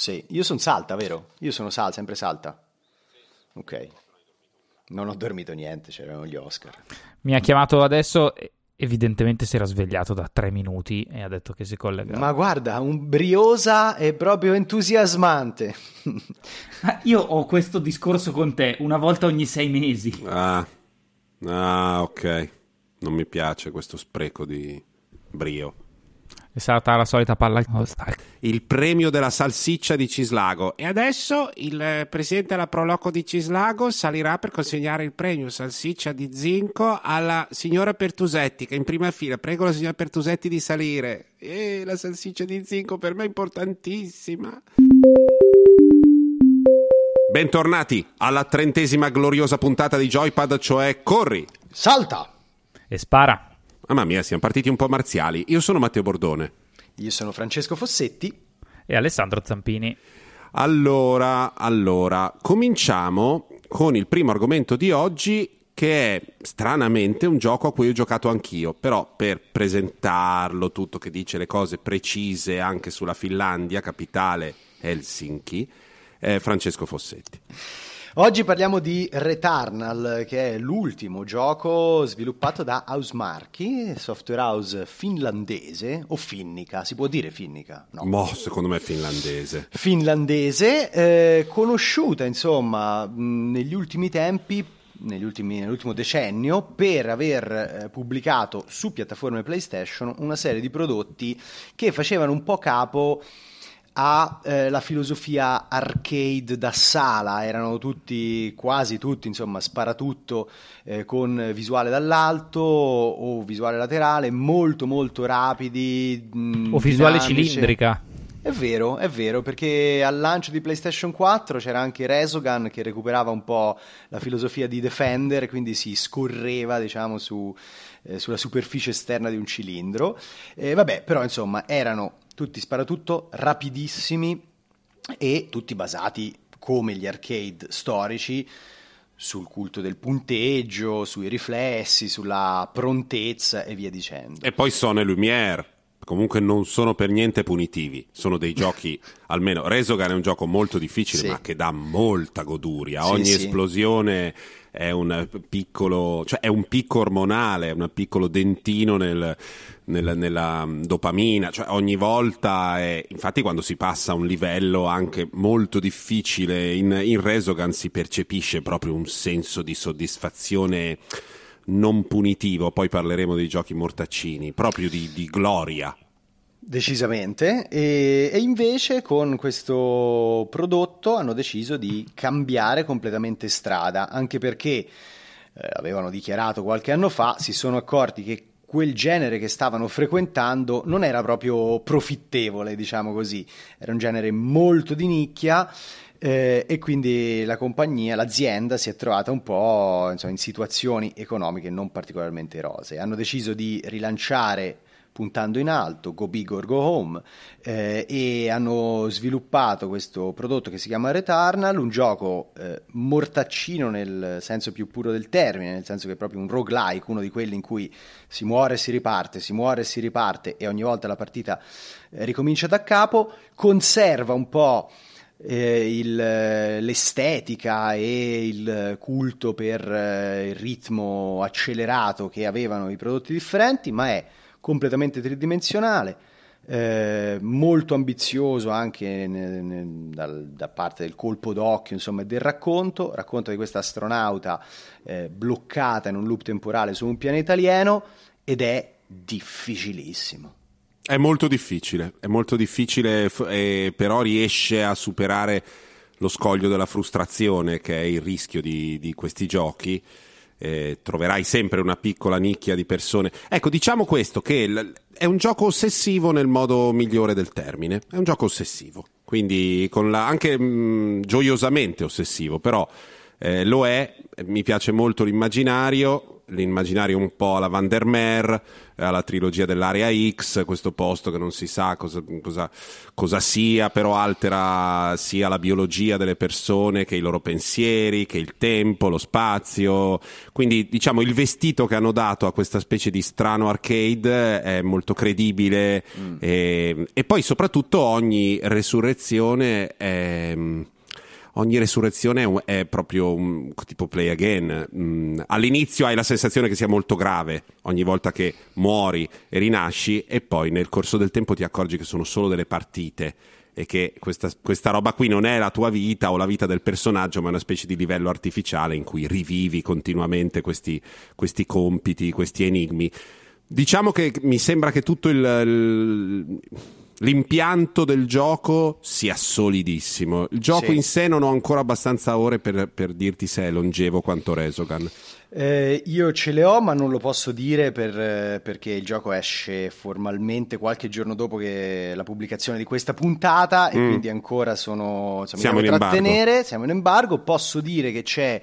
Sì, io sono Salta, vero? Io sono sempre Salta. Ok. Non ho dormito niente, c'erano gli Oscar. Mi ha chiamato adesso, evidentemente si era svegliato da 3 minuti e ha detto che si collegava. Ma guarda, un briosa è proprio entusiasmante. Io ho questo discorso con te, una volta ogni 6 mesi. Ah, ok. Non mi piace questo spreco di brio. È stata la solita palla. Il premio della salsiccia di Cislago. E adesso il presidente della Proloco di Cislago salirà per consegnare il premio salsiccia di Zinco alla signora Pertusetti, che è in prima fila. Prego la signora Pertusetti di salire. La salsiccia di Zinco per me è importantissima. Bentornati alla 30ª gloriosa puntata di Joypad, cioè corri, salta e spara. Mamma mia, siamo partiti un po' marziali. Io sono Matteo Bordone. Io sono Francesco Fossetti. E Alessandro Zampini. Allora, cominciamo con il primo argomento di oggi, che è stranamente un gioco a cui ho giocato anch'io, però per presentarlo tutto, che dice le cose precise anche sulla Finlandia, capitale Helsinki, è Francesco Fossetti. Oggi parliamo di Returnal, che è l'ultimo gioco sviluppato da Housemarque, software house finlandese, o finnica, si può dire finnica? No. Secondo me è finlandese. Finlandese, conosciuta insomma negli ultimi tempi, nell'ultimo decennio, per aver pubblicato su piattaforme PlayStation una serie di prodotti che facevano un po' capo ha la filosofia arcade da sala. Erano tutti, quasi tutti insomma, sparatutto con visuale dall'alto o visuale laterale, molto molto rapidi, o visuale dinamici. Cilindrica. È vero, perché al lancio di PlayStation 4 c'era anche Resogun, che recuperava un po' la filosofia di Defender, quindi si scorreva diciamo sulla superficie esterna di un cilindro. Però insomma erano tutti sparatutto, rapidissimi e tutti basati, come gli arcade storici, sul culto del punteggio, sui riflessi, sulla prontezza e via dicendo. E poi sono e Lumière, comunque non sono per niente punitivi, sono dei giochi, almeno Resogun è un gioco molto difficile, sì, ma che dà molta goduria, sì, ogni esplosione è un piccolo, cioè è un picco ormonale, è un piccolo dentino nella dopamina, cioè ogni volta è, infatti quando si passa a un livello anche molto difficile in Resogun si percepisce proprio un senso di soddisfazione non punitivo. Poi parleremo dei giochi mortaccini, proprio di gloria. Decisamente, e invece con questo prodotto hanno deciso di cambiare completamente strada, anche perché avevano dichiarato qualche anno fa, si sono accorti che quel genere che stavano frequentando non era proprio profittevole, diciamo così, era un genere molto di nicchia. E quindi l'azienda si è trovata un po' insomma, in situazioni economiche non particolarmente rosee. Hanno deciso di rilanciare puntando in alto, go big or go home, e hanno sviluppato questo prodotto che si chiama Returnal, un gioco mortaccino nel senso più puro del termine, nel senso che è proprio un roguelike, uno di quelli in cui si muore e si riparte, si muore e si riparte, e ogni volta la partita ricomincia da capo. Conserva un po' l'estetica e il culto per il ritmo accelerato che avevano i prodotti differenti, ma è completamente tridimensionale, molto ambizioso anche da parte del colpo d'occhio insomma, e del racconto di questa astronauta bloccata in un loop temporale su un pianeta alieno, ed è difficilissimo. È molto difficile, però riesce a superare lo scoglio della frustrazione, che è il rischio di questi giochi. Troverai sempre una piccola nicchia di persone. Ecco, diciamo questo, che è un gioco ossessivo nel modo migliore del termine, è un gioco ossessivo, quindi anche gioiosamente ossessivo, però lo è, mi piace molto l'immaginario. l'immaginario un po' alla Vandermeer, alla trilogia dell'area X, questo posto che non si sa cosa sia, però altera sia la biologia delle persone che i loro pensieri, che il tempo, lo spazio. Quindi diciamo il vestito che hanno dato a questa specie di strano arcade è molto credibile. E poi soprattutto ogni resurrezione è proprio un tipo play again. All'inizio hai la sensazione che sia molto grave ogni volta che muori e rinasci, e poi nel corso del tempo ti accorgi che sono solo delle partite e che questa roba qui non è la tua vita o la vita del personaggio, ma è una specie di livello artificiale in cui rivivi continuamente questi compiti, questi enigmi. Diciamo che mi sembra che tutto l'impianto del gioco sia solidissimo. Il gioco in sé non ho ancora abbastanza ore per dirti se è longevo quanto Resogun. Io ce le ho, ma non lo posso dire perché il gioco esce formalmente qualche giorno dopo che la pubblicazione di questa puntata, e quindi ancora siamo in embargo. Siamo in embargo. Posso dire che c'è...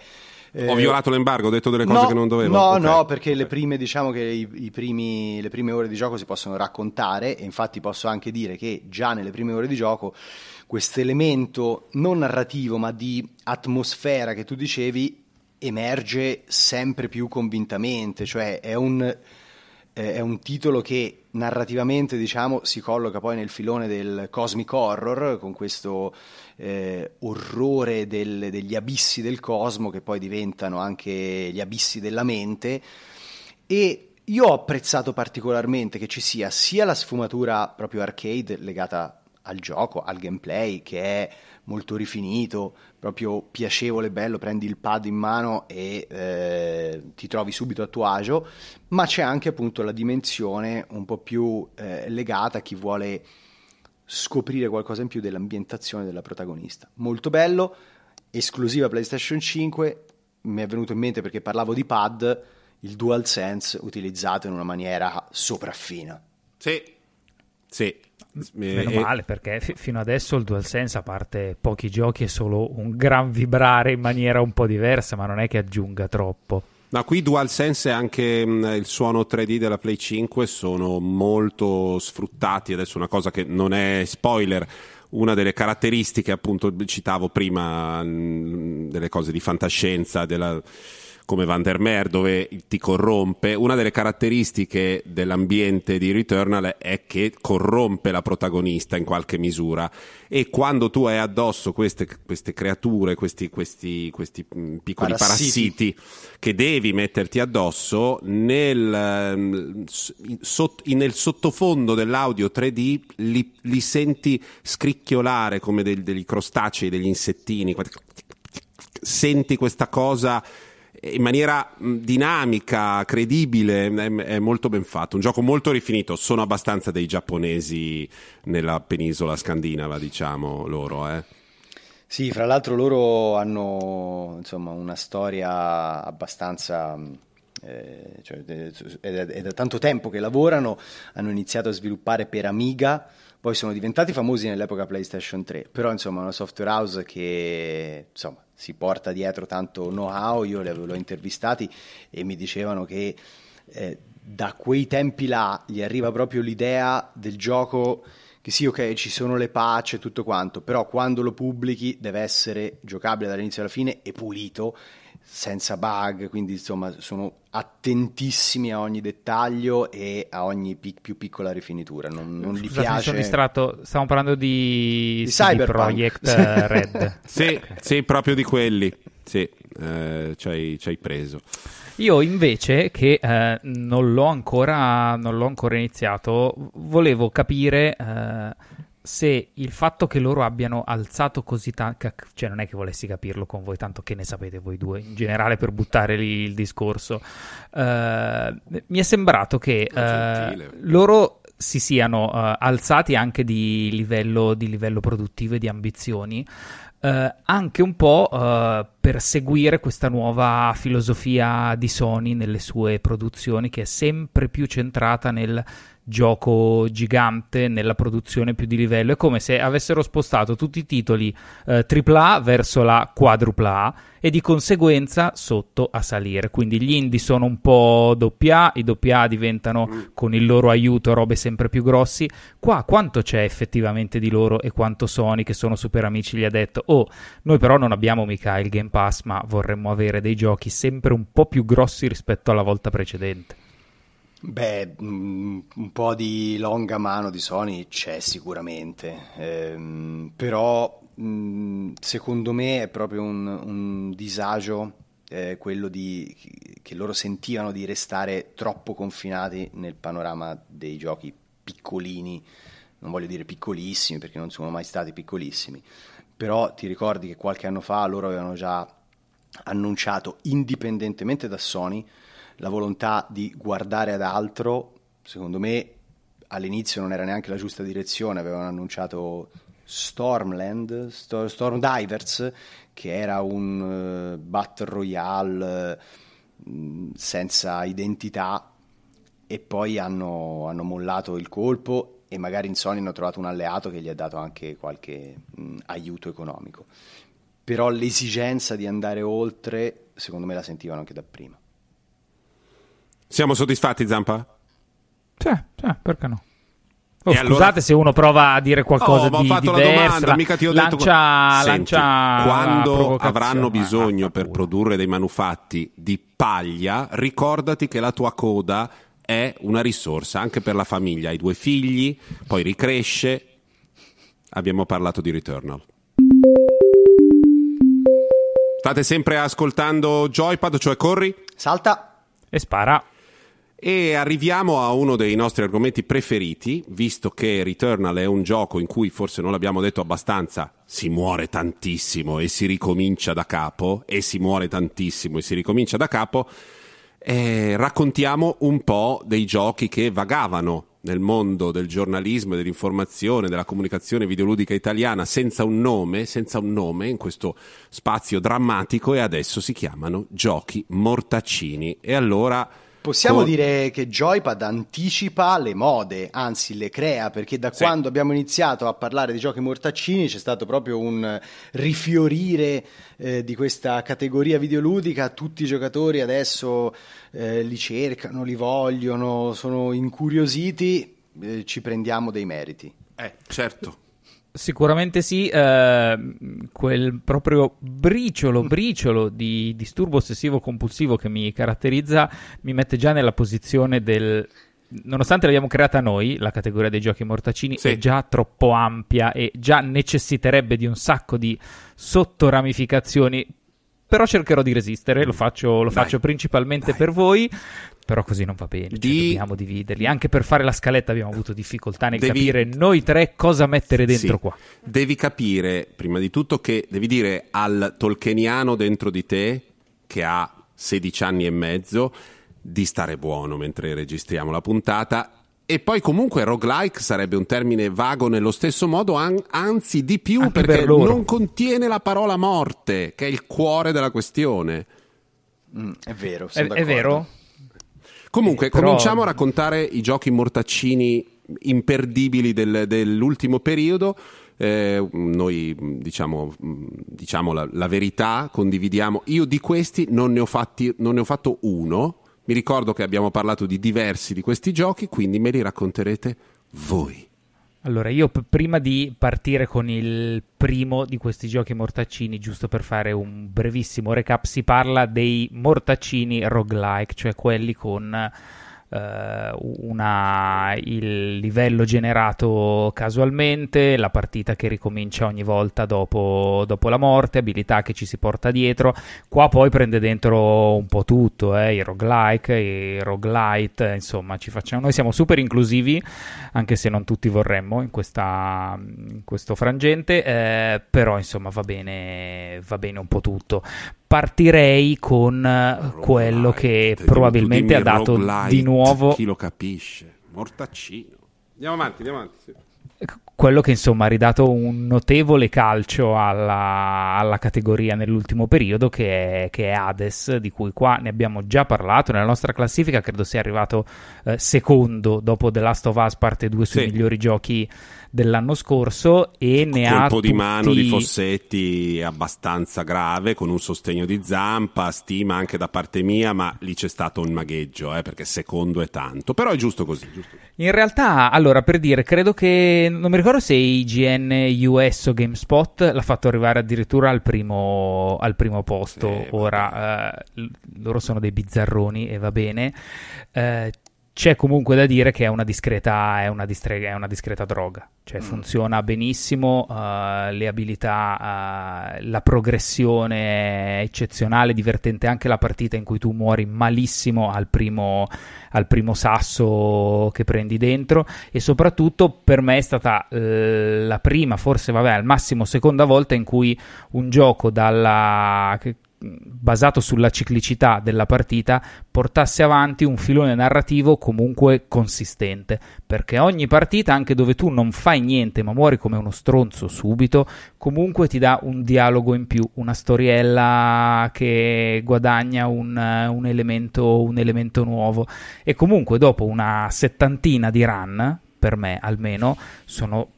Ho violato l'embargo, ho detto delle cose che non dovevo. No, perché le prime ore di gioco si possono raccontare, e infatti posso anche dire che già nelle prime ore di gioco questo elemento non narrativo ma di atmosfera che tu dicevi emerge sempre più convintamente, cioè è un titolo che narrativamente, diciamo, si colloca poi nel filone del cosmic horror, con questo orrore degli abissi del cosmo che poi diventano anche gli abissi della mente. E io ho apprezzato particolarmente che ci sia sia la sfumatura proprio arcade legata al gioco, al gameplay, che è molto rifinito, proprio piacevole, bello, prendi il pad in mano e ti trovi subito a tuo agio, ma c'è anche appunto la dimensione un po' più legata a chi vuole scoprire qualcosa in più dell'ambientazione della protagonista. Molto bello, esclusiva PlayStation 5, mi è venuto in mente perché parlavo di pad, il DualSense utilizzato in una maniera sopraffina. Sì. Meno male, perché fino adesso il DualSense, a parte pochi giochi, è solo un gran vibrare in maniera un po' diversa, ma non è che aggiunga troppo. Ma qui DualSense e anche il suono 3D della Play 5 sono molto sfruttati. Adesso una cosa che non è spoiler, una delle caratteristiche, appunto citavo prima delle cose di fantascienza come Vandermeer, dove ti corrompe, una delle caratteristiche dell'ambiente di Returnal è che corrompe la protagonista in qualche misura, e quando tu hai addosso queste creature, questi piccoli parassiti che devi metterti addosso, nel sottofondo dell'audio 3D li senti scricchiolare come degli crostacei, degli insettini, senti questa cosa in maniera dinamica, credibile. È molto ben fatto, un gioco molto rifinito. Sono abbastanza dei giapponesi nella penisola scandinava, diciamo, loro. Sì, fra l'altro loro hanno, insomma, una storia abbastanza... cioè, è da tanto tempo che lavorano, hanno iniziato a sviluppare per Amiga, poi sono diventati famosi nell'epoca PlayStation 3, però insomma una software house che insomma si porta dietro tanto know-how. Io li avevo intervistati e mi dicevano che da quei tempi là gli arriva proprio l'idea del gioco che sì, ok, ci sono le patch e tutto quanto, però quando lo pubblichi deve essere giocabile dall'inizio alla fine e pulito, senza bug, quindi insomma sono attentissimi a ogni dettaglio e a ogni più piccola rifinitura. Non gli piace. Mi sono distratto, stiamo parlando di CD Projekt Red. Sì, proprio di quelli. Sì, ci hai preso. Io invece, che non l'ho ancora iniziato, volevo capire se il fatto che loro abbiano alzato così tanto, cioè non è che volessi capirlo con voi, tanto che ne sapete voi due in generale per buttare lì il discorso, mi è sembrato che loro si siano alzati anche di livello produttivo e di ambizioni, anche un po' per seguire questa nuova filosofia di Sony nelle sue produzioni, che è sempre più centrata nel gioco gigante nella produzione più di livello. È come se avessero spostato tutti i titoli AAA verso la quadrupla A e di conseguenza sotto a salire. Quindi gli indie sono un po' doppia A, i doppia A diventano con il loro aiuto robe sempre più grossi. Qua quanto c'è effettivamente di loro e quanto Sony, che sono super amici, gli ha detto: oh, noi però non abbiamo mica il Game Pass, ma vorremmo avere dei giochi sempre un po' più grossi rispetto alla volta precedente. Beh, un po' di longa mano di Sony c'è sicuramente, però secondo me è proprio un disagio, quello di che loro sentivano di restare troppo confinati nel panorama dei giochi piccolini. Non voglio dire piccolissimi, perché non sono mai stati piccolissimi, però ti ricordi che qualche anno fa loro avevano già annunciato, indipendentemente da Sony, la volontà di guardare ad altro. Secondo me all'inizio non era neanche la giusta direzione. Avevano annunciato Stormland, Stormdivers, che era un battle royale senza identità, e poi hanno mollato il colpo, e magari in Sony hanno trovato un alleato che gli ha dato anche qualche aiuto economico, però l'esigenza di andare oltre secondo me la sentivano anche da prima. Siamo soddisfatti, Zampa? Sì, perché no? Oh, scusate allora... se uno prova a dire qualcosa di diverso. Ma ho fatto la domanda, mica ti ho detto... Senti, quando avranno bisogno per produrre dei manufatti di paglia, ricordati che la tua coda è una risorsa anche per la famiglia. Hai 2 figli, poi ricresce. Abbiamo parlato di Returnal. State sempre ascoltando Joypad, cioè corri, salta e spara. E arriviamo a uno dei nostri argomenti preferiti, visto che Returnal è un gioco in cui, forse non l'abbiamo detto abbastanza, si muore tantissimo e si ricomincia da capo, e si muore tantissimo e si ricomincia da capo. Raccontiamo un po' dei giochi che vagavano nel mondo del giornalismo e dell'informazione, della comunicazione videoludica italiana, senza un nome in questo spazio drammatico, e adesso si chiamano giochi mortaccini. E allora possiamo dire che Joypad anticipa le mode, anzi le crea, perché da quando abbiamo iniziato a parlare di giochi mortaccini c'è stato proprio un rifiorire di questa categoria videoludica. Tutti i giocatori adesso li cercano, li vogliono, sono incuriositi, ci prendiamo dei meriti. Certo. Sicuramente sì, quel proprio briciolo di disturbo ossessivo compulsivo che mi caratterizza mi mette già nella posizione del... Nonostante l'abbiamo creata noi, la categoria dei giochi mortaccini è già troppo ampia e già necessiterebbe di un sacco di sottoramificazioni, però cercherò di resistere, lo faccio principalmente per voi, però così non va bene, cioè dobbiamo dividerli. Anche per fare la scaletta abbiamo avuto difficoltà nel capire noi tre cosa mettere dentro qua. Devi capire prima di tutto che devi dire al tolkieniano dentro di te, che ha 16 anni e mezzo, di stare buono mentre registriamo la puntata. E poi comunque roguelike sarebbe un termine vago nello stesso modo, anzi di più, anche perché per loro non contiene la parola morte, che è il cuore della questione. È vero, sono d'accordo. È vero? Comunque, però... cominciamo a raccontare i giochi mortaccini imperdibili dell'ultimo periodo. Noi diciamo la verità, condividiamo. Io di questi non ne ho fatto uno. Mi ricordo che abbiamo parlato di diversi di questi giochi, quindi me li racconterete voi. Allora, io prima di partire con il primo di questi giochi mortaccini, giusto per fare un brevissimo recap, si parla dei mortaccini roguelike, cioè quelli con il livello generato casualmente, la partita che ricomincia ogni volta dopo la morte, abilità che ci si porta dietro. Qua poi prende dentro un po' tutto, i roguelike, i roguelite, insomma ci facciamo, noi siamo super inclusivi, anche se non tutti vorremmo in questo frangente, però insomma va bene un po' tutto. Partirei con quello che probabilmente ha dato di nuovo... Chi lo capisce? Mortaccino. Andiamo avanti, sì. quello che insomma ha ridato un notevole calcio alla categoria nell'ultimo periodo, che è Hades, di cui qua ne abbiamo già parlato nella nostra classifica. Credo sia arrivato secondo dopo The Last of Us parte 2 sui migliori giochi dell'anno scorso, e ne ha un colpo di mano di Fossetti abbastanza grave, con un sostegno di Zampa, stima anche da parte mia, ma lì c'è stato un magheggio, perché secondo è tanto, però è giusto così, giusto. In realtà, allora, per dire, credo che, non mi ricordo se IGN US o GameSpot l'ha fatto arrivare addirittura al primo posto. Ora loro sono dei bizzarroni e va bene. C'è comunque da dire che è una discreta droga, cioè funziona benissimo, le abilità, la progressione è eccezionale, divertente anche la partita in cui tu muori malissimo al primo sasso che prendi dentro, e soprattutto per me è stata la prima, forse al massimo seconda volta in cui un gioco basato sulla ciclicità della partita portasse avanti un filone narrativo comunque consistente, perché ogni partita, anche dove tu non fai niente ma muori come uno stronzo subito, comunque ti dà un dialogo in più, una storiella che guadagna un elemento nuovo, e comunque dopo una settantina di run, per me almeno, sono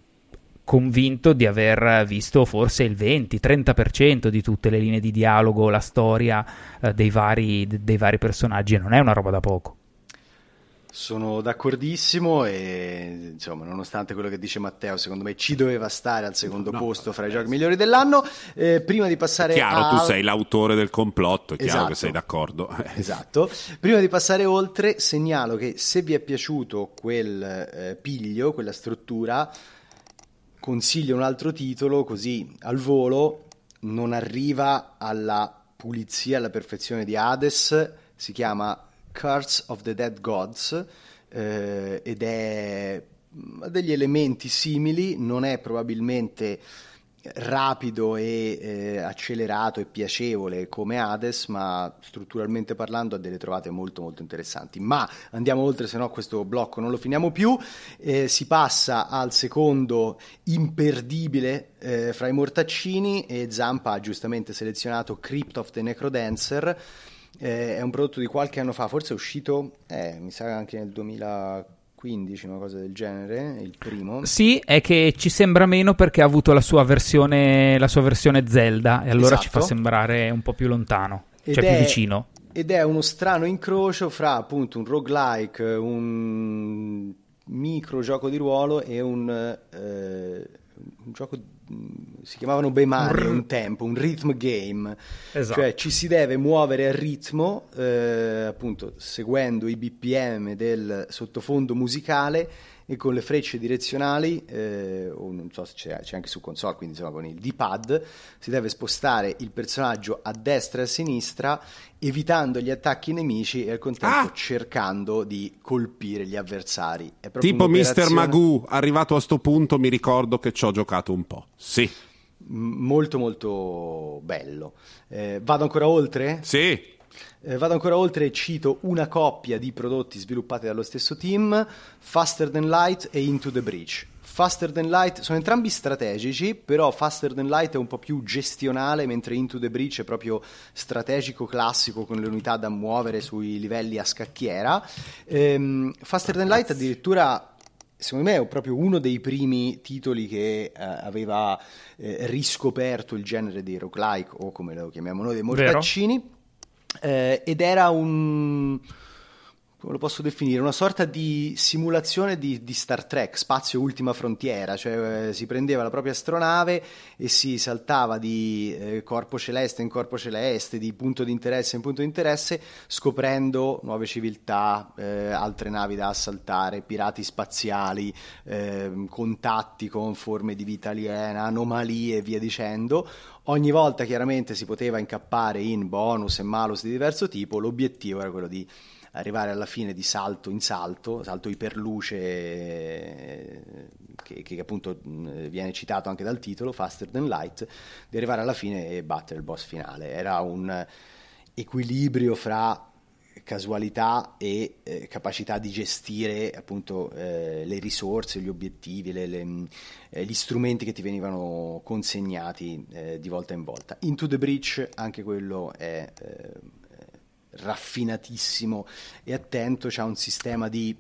convinto di aver visto forse il 20-30% di tutte le linee di dialogo, la storia dei vari personaggi, e non è una roba da poco. Sono d'accordissimo, e insomma, nonostante quello che dice Matteo, secondo me ci doveva stare al secondo posto fra i giochi migliori dell'anno. Prima di passare tu sei l'autore del complotto, è chiaro, esatto, che sei d'accordo. Esatto. Prima di passare oltre, segnalo che se vi è piaciuto quel piglio, quella struttura, consiglio un altro titolo, così al volo, non arriva alla pulizia, alla perfezione di Hades, si chiama Curse of the Dead Gods, ed ha degli elementi simili, non è probabilmente rapido e accelerato e piacevole come Hades, ma strutturalmente parlando ha delle trovate molto molto interessanti. Ma andiamo oltre, se no questo blocco non lo finiamo più. Si passa al secondo imperdibile fra i mortaccini, e Zampa ha giustamente selezionato Crypt of the Necrodancer. È un prodotto di qualche anno fa, forse è uscito mi sa anche nel 2015, una cosa del genere, il primo. Sì, è che ci sembra meno perché ha avuto la sua versione Zelda, e allora, esatto, ci fa sembrare un po' più lontano, più vicino. Ed è uno strano incrocio fra appunto un roguelike, un micro gioco di ruolo e un gioco, si chiamavano bei Mario un tempo, un rhythm game, esatto. Cioè ci si deve muovere al ritmo, appunto seguendo i BPM del sottofondo musicale, e con le frecce direzionali, o non so se c'è anche su console, quindi insomma con il D-pad si deve spostare il personaggio a destra e a sinistra, evitando gli attacchi nemici e al contempo cercando di colpire gli avversari. È proprio tipo Mr. Magoo, arrivato a sto punto mi ricordo che ci ho giocato un po'. Sì. Molto molto bello. Vado ancora oltre? Sì. Vado ancora oltre e cito una coppia di prodotti sviluppati dallo stesso team, Faster Than Light e Into the Breach. Faster Than Light sono entrambi strategici, però Faster Than Light è un po' più gestionale, mentre Into the Breach è proprio strategico classico, con le unità da muovere sui livelli a scacchiera. Faster Than Light addirittura, secondo me, è proprio uno dei primi titoli che aveva riscoperto il genere dei roguelike, o come lo chiamiamo noi, dei mortaccini. Vero. Ed era come lo posso definire, una sorta di simulazione di Star Trek, spazio ultima frontiera, cioè si prendeva la propria astronave e si saltava di corpo celeste in corpo celeste, di punto di interesse in punto di interesse, scoprendo nuove civiltà, altre navi da assaltare, pirati spaziali, contatti con forme di vita aliena, anomalie e via dicendo. Ogni volta chiaramente si poteva incappare in bonus e malus di diverso tipo, l'obiettivo era quello di arrivare alla fine di salto in salto, salto iperluce, che appunto viene citato anche dal titolo, Faster Than Light, di arrivare alla fine e battere il boss finale. Era un equilibrio fra casualità e capacità di gestire appunto le risorse, gli obiettivi, gli strumenti che ti venivano consegnati di volta in volta. Into the Breach, anche quello è raffinatissimo e attento, c'ha un sistema di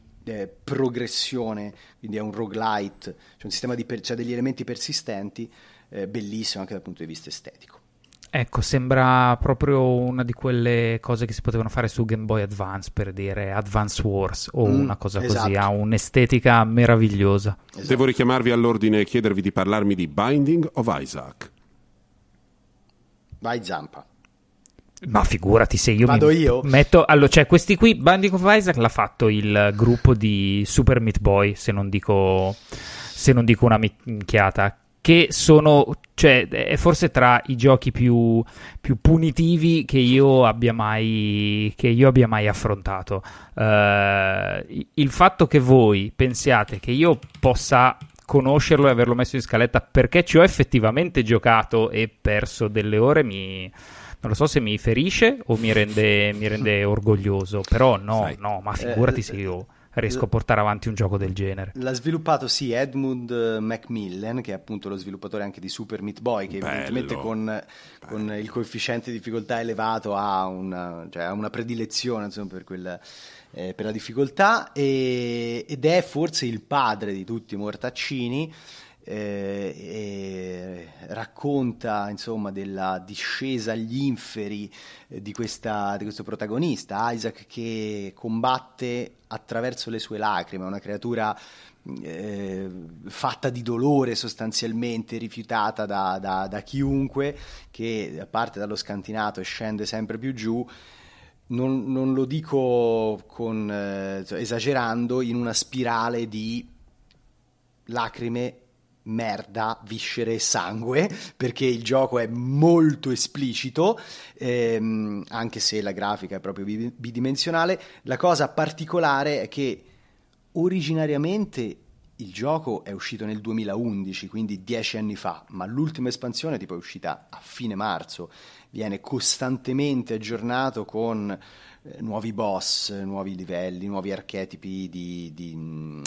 progressione, quindi è un roguelite, c'è un sistema di c'ha degli elementi persistenti, bellissimo anche dal punto di vista estetico. Ecco, sembra proprio una di quelle cose che si potevano fare su Game Boy Advance, per dire Advance Wars o una cosa così, ha un'estetica meravigliosa. Esatto. Devo richiamarvi all'ordine e chiedervi di parlarmi di Binding of Isaac. Vai Zampa. Ma figurati se io vado io. Metto, allora, cioè questi qui, Binding of Isaac l'ha fatto il gruppo di Super Meat Boy, se non dico una minchiata, che sono, cioè, è forse tra i giochi più punitivi che io abbia mai affrontato. Il fatto che voi pensiate che io possa conoscerlo e averlo messo in scaletta perché ci ho effettivamente giocato e perso delle ore non lo so se mi ferisce o mi rende orgoglioso, però no, ma figurati se io riesco a portare avanti un gioco del genere. L'ha sviluppato Edmund Macmillan, che è appunto lo sviluppatore anche di Super Meat Boy, che evidentemente con il coefficiente di difficoltà elevato ha una predilezione, insomma, per la difficoltà, ed è forse il padre di tutti i mortaccini. E racconta insomma della discesa agli inferi di questo protagonista Isaac, che combatte attraverso le sue lacrime una creatura fatta di dolore, sostanzialmente rifiutata da chiunque, che parte dallo scantinato e scende sempre più giù. Non lo dico esagerando, in una spirale di lacrime, merda, viscere e sangue, perché il gioco è molto esplicito, anche se la grafica è proprio bidimensionale. La cosa particolare è che originariamente il gioco è uscito nel 2011, quindi 10 anni fa, ma l'ultima espansione tipo è uscita a fine marzo, viene costantemente aggiornato con nuovi boss, nuovi livelli, nuovi archetipi di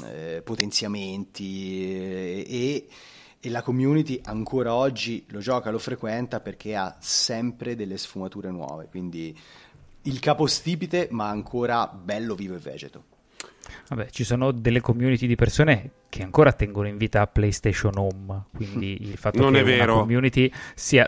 potenziamenti, e la community ancora oggi lo gioca, lo frequenta, perché ha sempre delle sfumature nuove, quindi il capostipite ma ancora bello, vivo e vegeto. Vabbè, ci sono delle community di persone che ancora tengono in vita PlayStation Home, quindi il fatto non che la community sia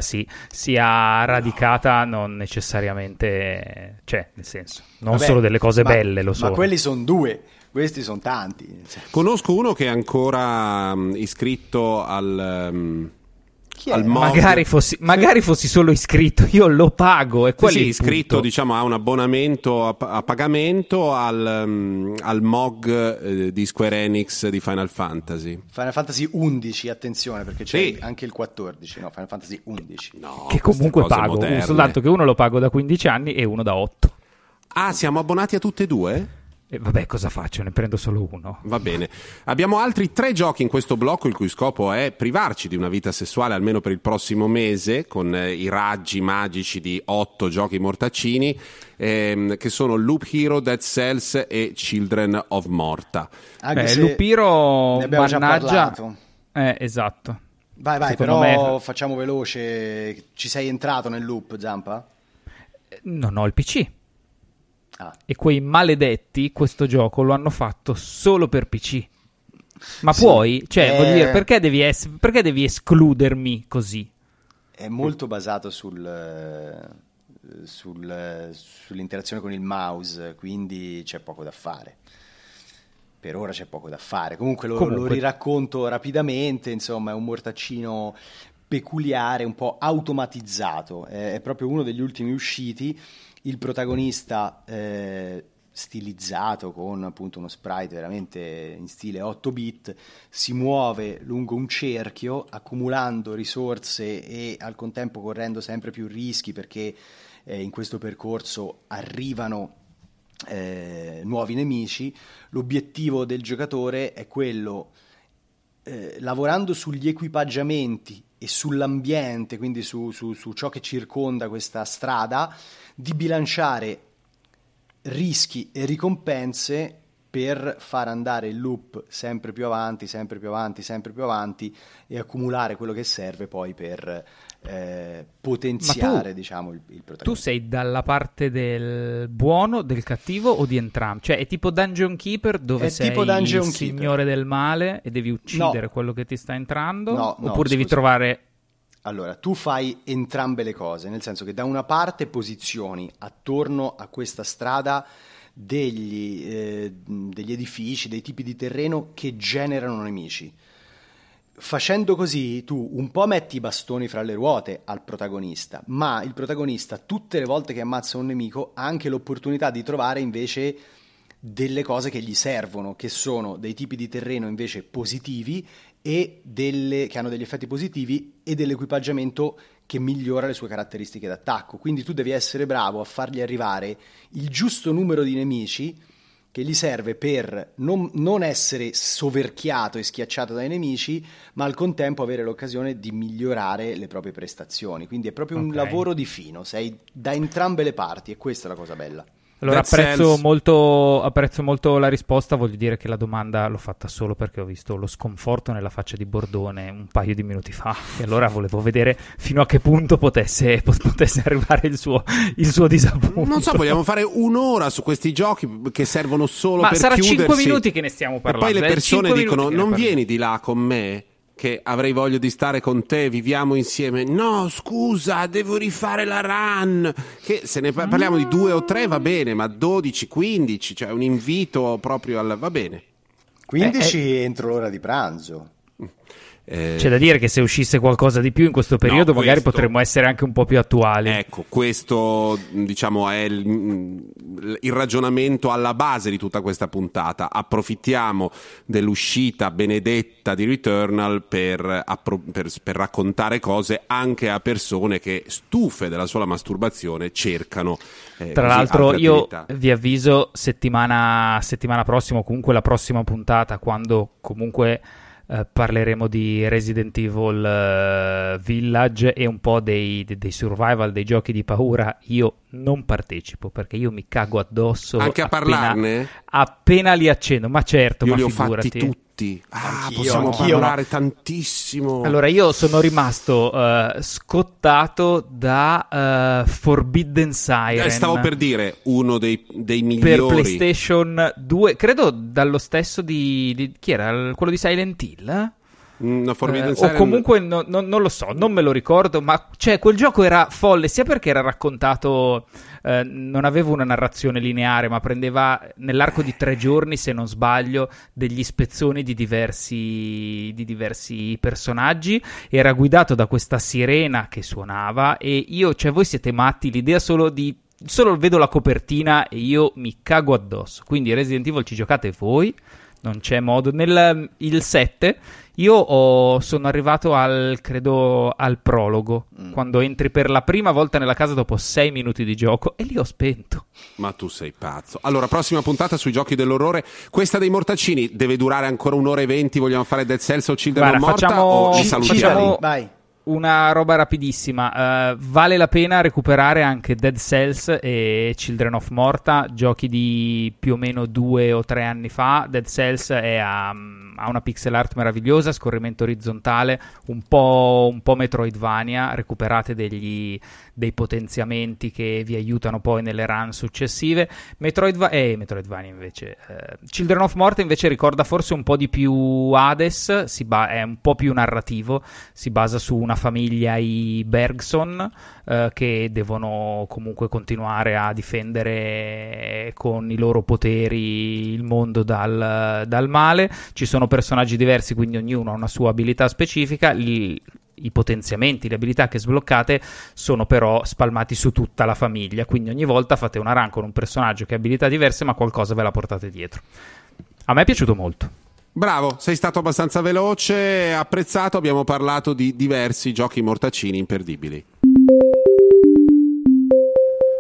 radicata non necessariamente, cioè, nel senso, non vabbè, solo delle cose belle, lo so. Ma quelli sono due, questi sono tanti. Conosco uno che è ancora iscritto al... Magari fossi solo iscritto, io lo pago. E quello iscritto, diciamo, ha un abbonamento a pagamento al MOG di Square Enix di Final Fantasy 11, attenzione, perché c'è anche il 14, no, Final Fantasy 11, no, che comunque pago, soltanto che uno lo pago da 15 anni e uno da 8. Ah, siamo abbonati a tutte e due? Vabbè, cosa faccio? Ne prendo solo uno. Va bene. Abbiamo altri 3 giochi in questo blocco, il cui scopo è privarci di una vita sessuale almeno per il prossimo mese, con i raggi magici di 8 giochi mortaccini, che sono Loop Hero, Dead Cells e Children of Morta. Loop Hero, ne abbiamo già parlato. Esatto. Vai, secondo però me... facciamo veloce. Ci sei entrato nel loop, Zampa? Non ho il PC. E quei maledetti questo gioco lo hanno fatto solo per PC. Ma sì, puoi? Cioè, voglio dire, perché devi escludermi così? È molto basato sull'interazione con il mouse, quindi c'è poco da fare. Per ora c'è poco da fare. Comunque lo riracconto rapidamente, insomma, è un mortaccino peculiare, un po' automatizzato. È proprio uno degli ultimi usciti. Il protagonista stilizzato con appunto uno sprite veramente in stile 8-bit si muove lungo un cerchio accumulando risorse e al contempo correndo sempre più rischi, perché in questo percorso arrivano nuovi nemici. L'obiettivo del giocatore è quello, lavorando sugli equipaggiamenti e sull'ambiente, quindi su ciò che circonda questa strada, di bilanciare rischi e ricompense per far andare il loop sempre più avanti, sempre più avanti, sempre più avanti e accumulare quello che serve poi per potenziare il protagonista. Tu sei dalla parte del buono, del cattivo o di entrambi? Cioè è tipo Dungeon Keeper dove è sei tipo Dungeon il signore del male e devi uccidere quello che ti sta entrando? Oppure devi trovare... Allora, tu fai entrambe le cose, nel senso che da una parte posizioni attorno a questa strada degli edifici, dei tipi di terreno che generano nemici. Facendo così tu un po' metti i bastoni fra le ruote al protagonista, ma il protagonista tutte le volte che ammazza un nemico ha anche l'opportunità di trovare invece delle cose che gli servono, che sono dei tipi di terreno invece positivi e che hanno degli effetti positivi e dell'equipaggiamento che migliora le sue caratteristiche d'attacco. Quindi tu devi essere bravo a fargli arrivare il giusto numero di nemici che gli serve per non essere soverchiato e schiacciato dai nemici, ma al contempo avere l'occasione di migliorare le proprie prestazioni. Quindi è proprio un lavoro di fino, sei da entrambe le parti e questa è la cosa bella. Allora apprezzo molto la risposta, voglio dire che la domanda l'ho fatta solo perché ho visto lo sconforto nella faccia di Bordone un paio di minuti fa e allora volevo vedere fino a che punto potesse arrivare il suo disappunto. Non so, vogliamo fare un'ora su questi giochi che servono solo per chiudersi. Ma sarà 5 minuti che ne stiamo parlando. E poi le persone dicono non vieni di là con me? Che avrei voglia di stare con te, viviamo insieme. No, scusa, devo rifare la run. Che se ne parliamo di 2 o 3 va bene, ma 12, 15, cioè un invito proprio al va bene. 15 entro l'ora di pranzo. C'è da dire che se uscisse qualcosa di più in questo periodo magari potremmo essere anche un po' più attuali. Ecco, questo diciamo è il ragionamento alla base di tutta questa puntata. Approfittiamo dell'uscita benedetta di Returnal per raccontare cose anche a persone che, stufe della sola masturbazione, cercano tra l'altro io attività. Vi avviso settimana prossima o comunque la prossima puntata, quando comunque parleremo di Resident Evil Village e un po' dei survival, dei giochi di paura. Io non partecipo perché io mi cago addosso anche a parlarne? Appena li accendo, ma certo, io ma li figurati. Ho fatti tutti. Possiamo parlare tantissimo. Allora io sono rimasto scottato da Forbidden Siren. Stavo per dire uno dei migliori. Per PlayStation 2, credo dallo stesso di chi era? Quello di Silent Hill? No, o comunque non lo so, non me lo ricordo, ma cioè quel gioco era folle sia perché era raccontato, non avevo una narrazione lineare, ma prendeva nell'arco di 3 giorni, se non sbaglio, degli spezzoni di diversi personaggi. Era guidato da questa sirena che suonava e io, cioè voi siete matti, l'idea solo vedo la copertina e io mi cago addosso. Quindi Resident Evil ci giocate voi, non c'è modo. Il 7 io sono arrivato al prologo, quando entri per la prima volta nella casa dopo 6 minuti di gioco, e lì ho spento. Ma tu sei pazzo. Allora, prossima puntata sui giochi dell'orrore. Questa dei Mortacini deve durare ancora 1 ora e 20. Vogliamo fare Dead Cells o Children of Morta? O ci salutiamo? Vai. Una roba rapidissima, vale la pena recuperare anche Dead Cells e Children of Morta, giochi di più o meno 2 o 3 anni fa. Dead Cells ha una pixel art meravigliosa, scorrimento orizzontale, un po' Metroidvania, recuperate dei potenziamenti che vi aiutano poi nelle run successive. Metroidvania invece, Children of Morta invece ricorda forse un po' di più Hades, è un po' più narrativo, si basa su una famiglia, i Bergson, che devono comunque continuare a difendere con i loro poteri il mondo dal male. Ci sono personaggi diversi, quindi ognuno ha una sua abilità specifica. I potenziamenti, le abilità che sbloccate sono però spalmati su tutta la famiglia, quindi ogni volta fate una run con un personaggio che ha abilità diverse, ma qualcosa ve la portate dietro. A me è piaciuto molto. Bravo, sei stato abbastanza veloce, apprezzato, abbiamo parlato di diversi giochi mortacini imperdibili.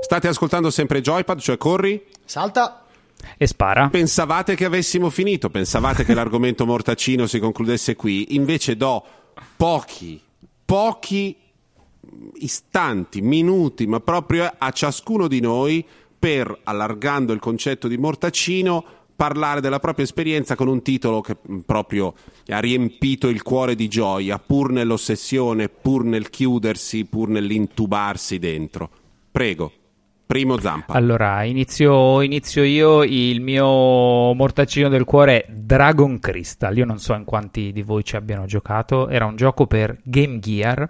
State ascoltando sempre Joypad, cioè corri, salta e spara. Pensavate che avessimo finito, pensavate che l'argomento mortacino si concludesse qui, invece do pochi istanti, minuti, ma proprio a ciascuno di noi per, allargando il concetto di mortacino, parlare della propria esperienza con un titolo che proprio ha riempito il cuore di gioia, pur nell'ossessione, pur nel chiudersi, pur nell'intubarsi dentro. Prego. Primo Zampa. Allora, inizio io. Il mio mortacino del cuore è Dragon Crystal. Io non so in quanti di voi ci abbiano giocato. Era un gioco per Game Gear.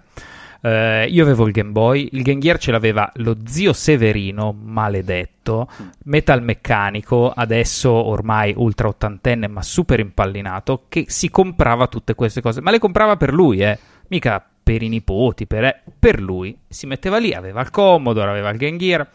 Io avevo il Game Boy. Il Game Gear ce l'aveva lo zio Severino, maledetto, metalmeccanico, adesso ormai ultra ottantenne ma super impallinato, che si comprava tutte queste cose. Ma le comprava per lui, mica per i nipoti, per lui. Si metteva lì, aveva il Commodore, aveva il Game Gear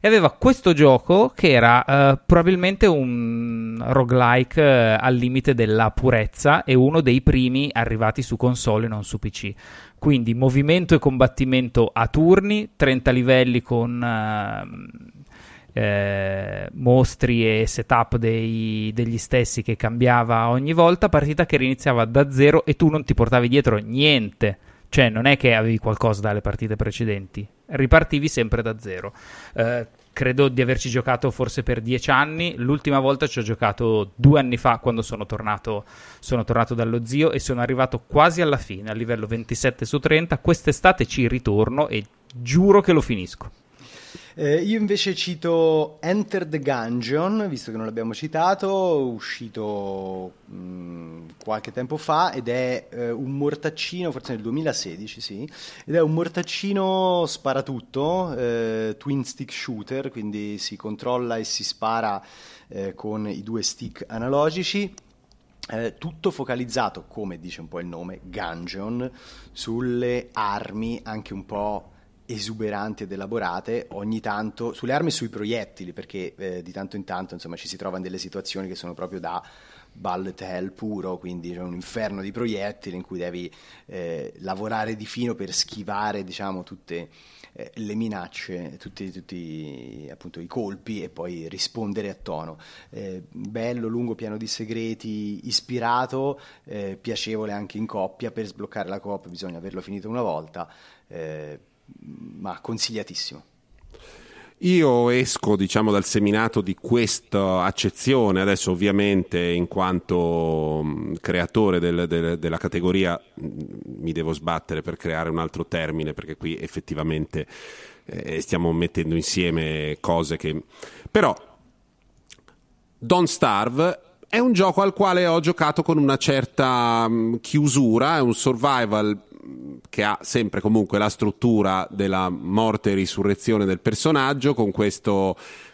e aveva questo gioco che era probabilmente un roguelike al limite della purezza e uno dei primi arrivati su console e non su PC. Quindi movimento e combattimento a turni, 30 livelli con mostri e setup degli stessi che cambiava ogni volta, partita che riniziava da zero e tu non ti portavi dietro niente. Cioè non è che avevi qualcosa dalle partite precedenti, ripartivi sempre da zero. Credo di averci giocato forse per 10 anni. L'ultima volta ci ho giocato 2 anni fa, quando sono tornato dallo zio e sono arrivato quasi alla fine, al livello 27 su 30. Quest'estate ci ritorno e giuro che lo finisco. Io invece cito Enter the Gungeon, visto che non l'abbiamo citato, uscito qualche tempo fa, ed è un mortaccino, forse nel 2016, sì, ed è un mortaccino sparatutto, twin stick shooter, quindi si controlla e si spara con i 2 stick analogici. Tutto focalizzato, come dice un po' il nome, Gungeon, sulle armi anche un po' esuberanti ed elaborate, ogni tanto sulle armi e sui proiettili, perché di tanto in tanto, insomma, ci si trova in delle situazioni che sono proprio da bullet hell puro, quindi c'è un inferno di proiettili in cui devi lavorare di fino per schivare, diciamo, tutte le minacce, tutti appunto i colpi, e poi rispondere a tono. Bello, lungo, piano di segreti, ispirato, piacevole anche in coppia. Per sbloccare la coop bisogna averlo finito una volta, ma consigliatissimo. Io esco, diciamo, dal seminato di questa accezione adesso, ovviamente, in quanto creatore della categoria mi devo sbattere per creare un altro termine, perché qui effettivamente stiamo mettendo insieme cose che... Però Don't Starve è un gioco al quale ho giocato con una certa chiusura. È un survival che ha sempre comunque la struttura della morte e risurrezione del personaggio,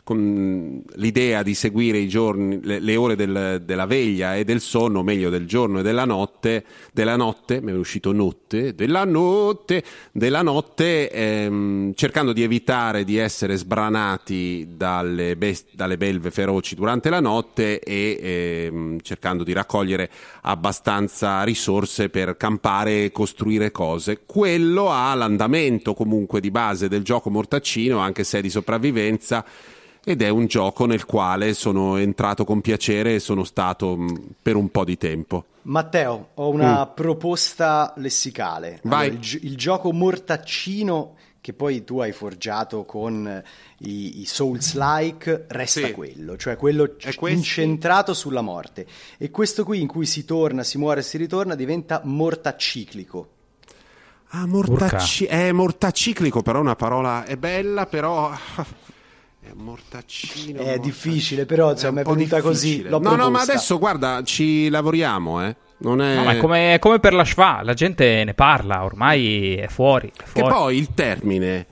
con l'idea di seguire i giorni, le ore della veglia e del sonno, meglio del giorno e della notte, mi è uscito notte, della notte, cercando di evitare di essere sbranati dalle belve feroci durante la notte e cercando di raccogliere abbastanza risorse per campare e costruire cose. Quello ha l'andamento comunque di base del gioco mortaccino, anche se è di sopravvivenza, ed è un gioco nel quale sono entrato con piacere e sono stato per un po' di tempo. Matteo, ho una proposta lessicale. Vai. Allora, il gioco mortaccino che poi tu hai forgiato con i Souls-like resta sì, quello, cioè quello incentrato sulla morte, e questo qui in cui si torna, si muore e si ritorna diventa mortaciclico. Ah, mortaciclico, però una parola è bella, però... È mortaccino. Difficile, però insomma è venuta così. No, ma adesso guarda, ci lavoriamo, eh. Non è... No, ma è come per la schwa, la gente ne parla, ormai è fuori. Che poi il termine...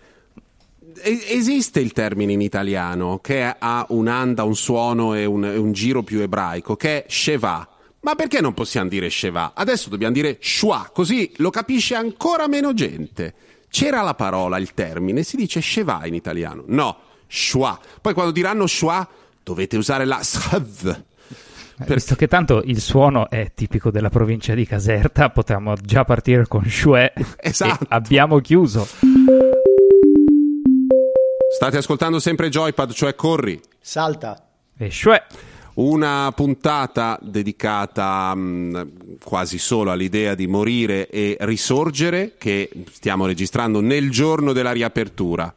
Esiste il termine in italiano che ha un'anda, un suono e un giro più ebraico, che è sheva. Ma perché non possiamo dire sheva? Adesso dobbiamo dire schwa, così lo capisce ancora meno gente. C'era la parola, il termine, si dice sheva in italiano. No. Schwa. Poi quando diranno schwa dovete usare la schav. Visto che tanto il suono è tipico della provincia di Caserta, potremmo già partire con schwe. Esatto. E abbiamo chiuso. State ascoltando sempre Joypad, cioè corri, salta e schwe. Una puntata dedicata quasi solo all'idea di morire e risorgere, che stiamo registrando nel giorno della riapertura.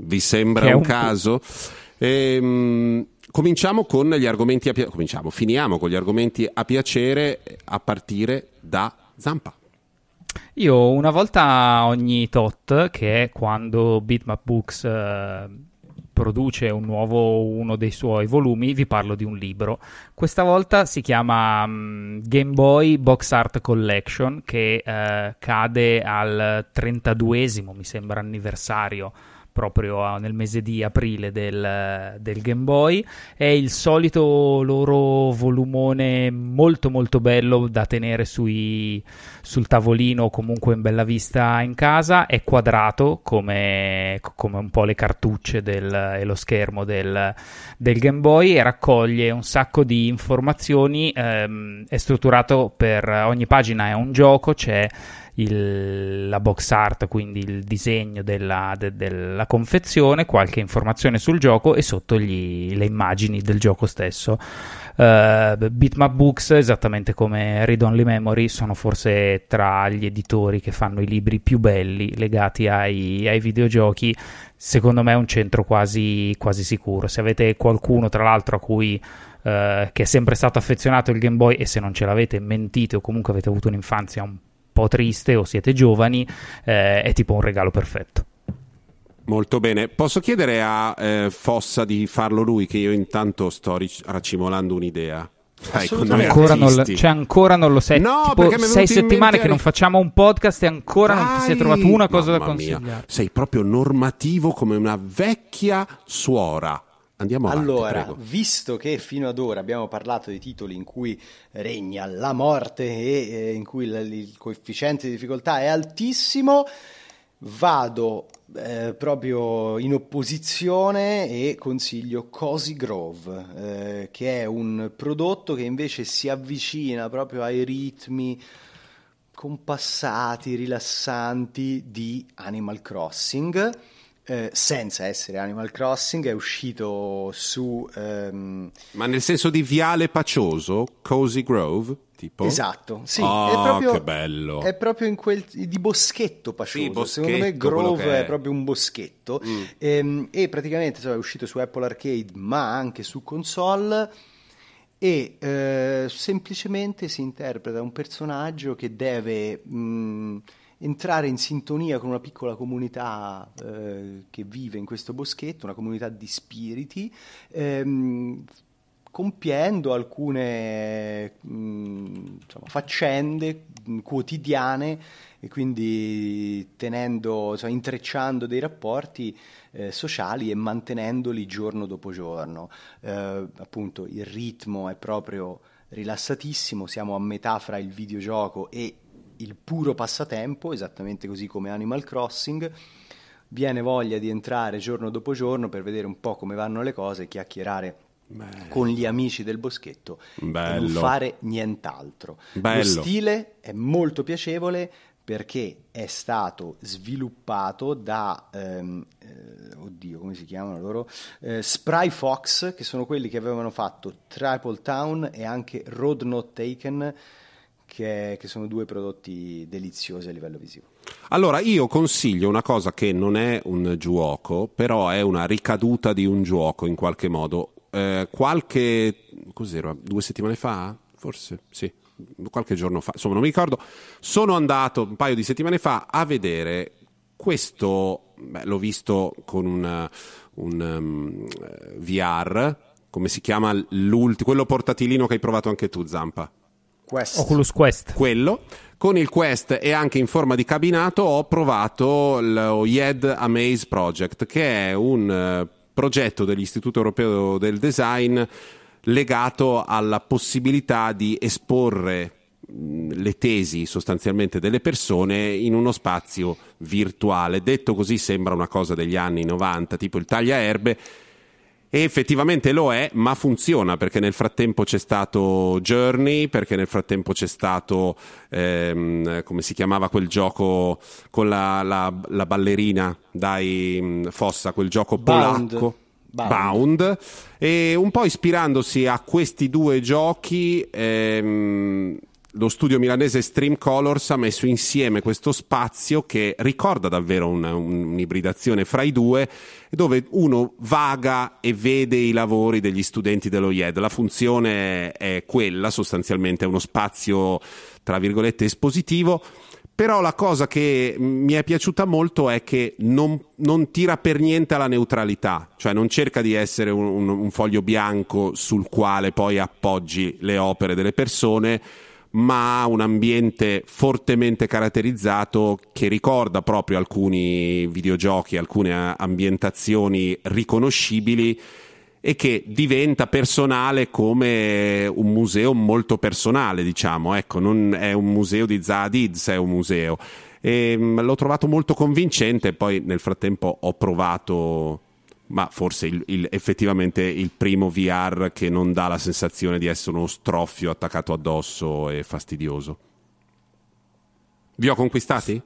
Vi sembra un caso? Cominciamo con gli argomenti a piacere. Finiamo con gli argomenti a piacere, a partire da Zampa. Io una volta ogni tot, che è quando Bitmap Books produce uno dei suoi volumi, vi parlo di un libro. Questa volta si chiama Game Boy Box Art Collection, che cade al 32esimo, mi sembra, anniversario, proprio nel mese di aprile del Game Boy. È il solito loro volumone molto molto bello da tenere sul tavolino o comunque in bella vista in casa. È quadrato come un po' le cartucce e lo schermo del Game Boy, e raccoglie un sacco di informazioni. È strutturato per ogni pagina, è un gioco, c'è la box art, quindi il disegno della confezione, qualche informazione sul gioco e sotto le immagini del gioco stesso. Bitmap Books, esattamente come Read Only Memory, sono forse tra gli editori che fanno i libri più belli legati ai videogiochi. Secondo me è un centro quasi, quasi sicuro. Se avete qualcuno, tra l'altro, a cui che è sempre stato affezionato il Game Boy, e se non ce l'avete mentite o comunque avete avuto un'infanzia un po' triste o siete giovani, è tipo un regalo perfetto. Molto bene, posso chiedere a Fossa di farlo lui, che io intanto sto racimolando un'idea. Ancora non lo sai. No, tipo 6 settimane che non facciamo un podcast e ancora non si è trovato una cosa da consigliare. Mia, sei proprio normativo come una vecchia suora. Andiamo avanti. Allora, prego. Visto che fino ad ora abbiamo parlato di titoli in cui regna la morte e in cui il coefficiente di difficoltà è altissimo, vado proprio in opposizione e consiglio Cozy Grove, che è un prodotto che invece si avvicina proprio ai ritmi compassati, rilassanti di Animal Crossing. Senza essere Animal Crossing, è uscito su... Ma nel senso di viale pacioso? Cozy Grove? Tipo? Esatto, sì. Oh, è proprio, che bello! È proprio in quel... di boschetto pacioso. Sì, boschetto, secondo me Grove è proprio un boschetto. Mm. E praticamente è uscito su Apple Arcade, ma anche su console, e semplicemente si interpreta un personaggio che deve... entrare in sintonia con una piccola comunità che vive in questo boschetto, una comunità di spiriti, compiendo alcune faccende quotidiane, e quindi intrecciando dei rapporti sociali e mantenendoli giorno dopo giorno. Appunto, il ritmo è proprio rilassatissimo, siamo a metà fra il videogioco e il puro passatempo, esattamente così come Animal Crossing. Viene voglia di entrare giorno dopo giorno per vedere un po' come vanno le cose, chiacchierare con gli amici del boschetto e non fare nient'altro. Lo stile è molto piacevole perché è stato sviluppato da Spry Fox, che sono quelli che avevano fatto Triple Town e anche Road Not Taken, che sono due prodotti deliziosi a livello visivo. Allora, io consiglio una cosa che non è un gioco, però è una ricaduta di un gioco in qualche modo. Cos'era? 2 settimane fa? Forse? Sì, qualche giorno fa. Insomma, non mi ricordo. Sono andato un paio di settimane fa a vedere questo. L'ho visto con un VR. Come si chiama? Quello portatilino che hai provato anche tu, Zampa. Quest. Oculus Quest. Quello, con il Quest e anche in forma di cabinato, ho provato lo YED Amaze Project, che è un progetto dell'Istituto Europeo del Design legato alla possibilità di esporre le tesi sostanzialmente delle persone in uno spazio virtuale. Detto così sembra una cosa degli anni 90, tipo il tagliaerbe, e effettivamente lo è, ma funziona, perché nel frattempo c'è stato Journey, perché nel frattempo c'è stato come si chiamava quel gioco con la ballerina, dai Fossa, quel gioco polacco, Bound. E un po' ispirandosi a questi due giochi lo studio milanese Stream Colors ha messo insieme questo spazio che ricorda davvero un'ibridazione fra i due, dove uno vaga e vede i lavori degli studenti dello IED. La funzione è quella, sostanzialmente è uno spazio tra virgolette espositivo, però la cosa che mi è piaciuta molto è che non tira per niente alla neutralità, cioè non cerca di essere un foglio bianco sul quale poi appoggi le opere delle persone, ma un ambiente fortemente caratterizzato che ricorda proprio alcuni videogiochi, alcune ambientazioni riconoscibili e che diventa personale come un museo molto personale, diciamo, ecco, non è un museo di Zahadids, è un museo, e l'ho trovato molto convincente. Poi nel frattempo ho provato, ma forse effettivamente il primo VR che non dà la sensazione di essere uno stroffio attaccato addosso e fastidioso. Vi ho conquistati?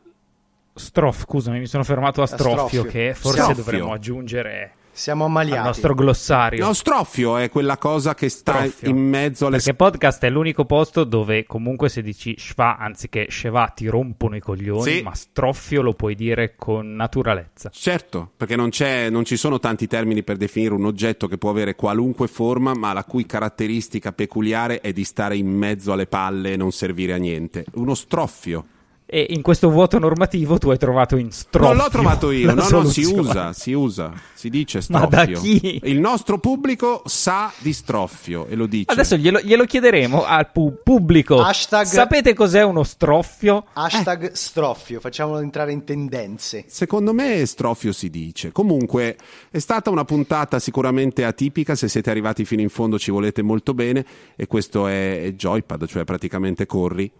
Scusami, mi sono fermato a strofio. Che forse dovremmo aggiungere. Siamo ammaliati al nostro glossario. No, strofio è quella cosa che sta in mezzo alle... Perché podcast è l'unico posto dove comunque se dici schwa anziché sheva ti rompono i coglioni, sì. Ma strofio lo puoi dire con naturalezza. Certo, perché non ci sono tanti termini per definire un oggetto che può avere qualunque forma, ma la cui caratteristica peculiare è di stare in mezzo alle palle e non servire a niente. Uno strofio. E in questo vuoto normativo tu hai trovato in strofio. Non l'ho trovato io, no, si usa, si dice strofio. Ma da chi? Il nostro pubblico sa di strofio e lo dice. Adesso glielo chiederemo al pubblico. Hashtag... Sapete cos'è uno strofio? Hashtag strofio, facciamolo entrare in tendenze. Secondo me strofio si dice. Comunque è stata una puntata sicuramente atipica, se siete arrivati fino in fondo ci volete molto bene, e questo è Joypad, cioè praticamente corri.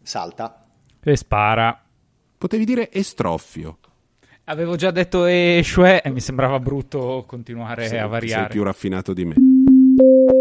Salta. E spara. Potevi dire estroffio. Avevo già detto e mi sembrava brutto continuare a variare. Sei più raffinato di me.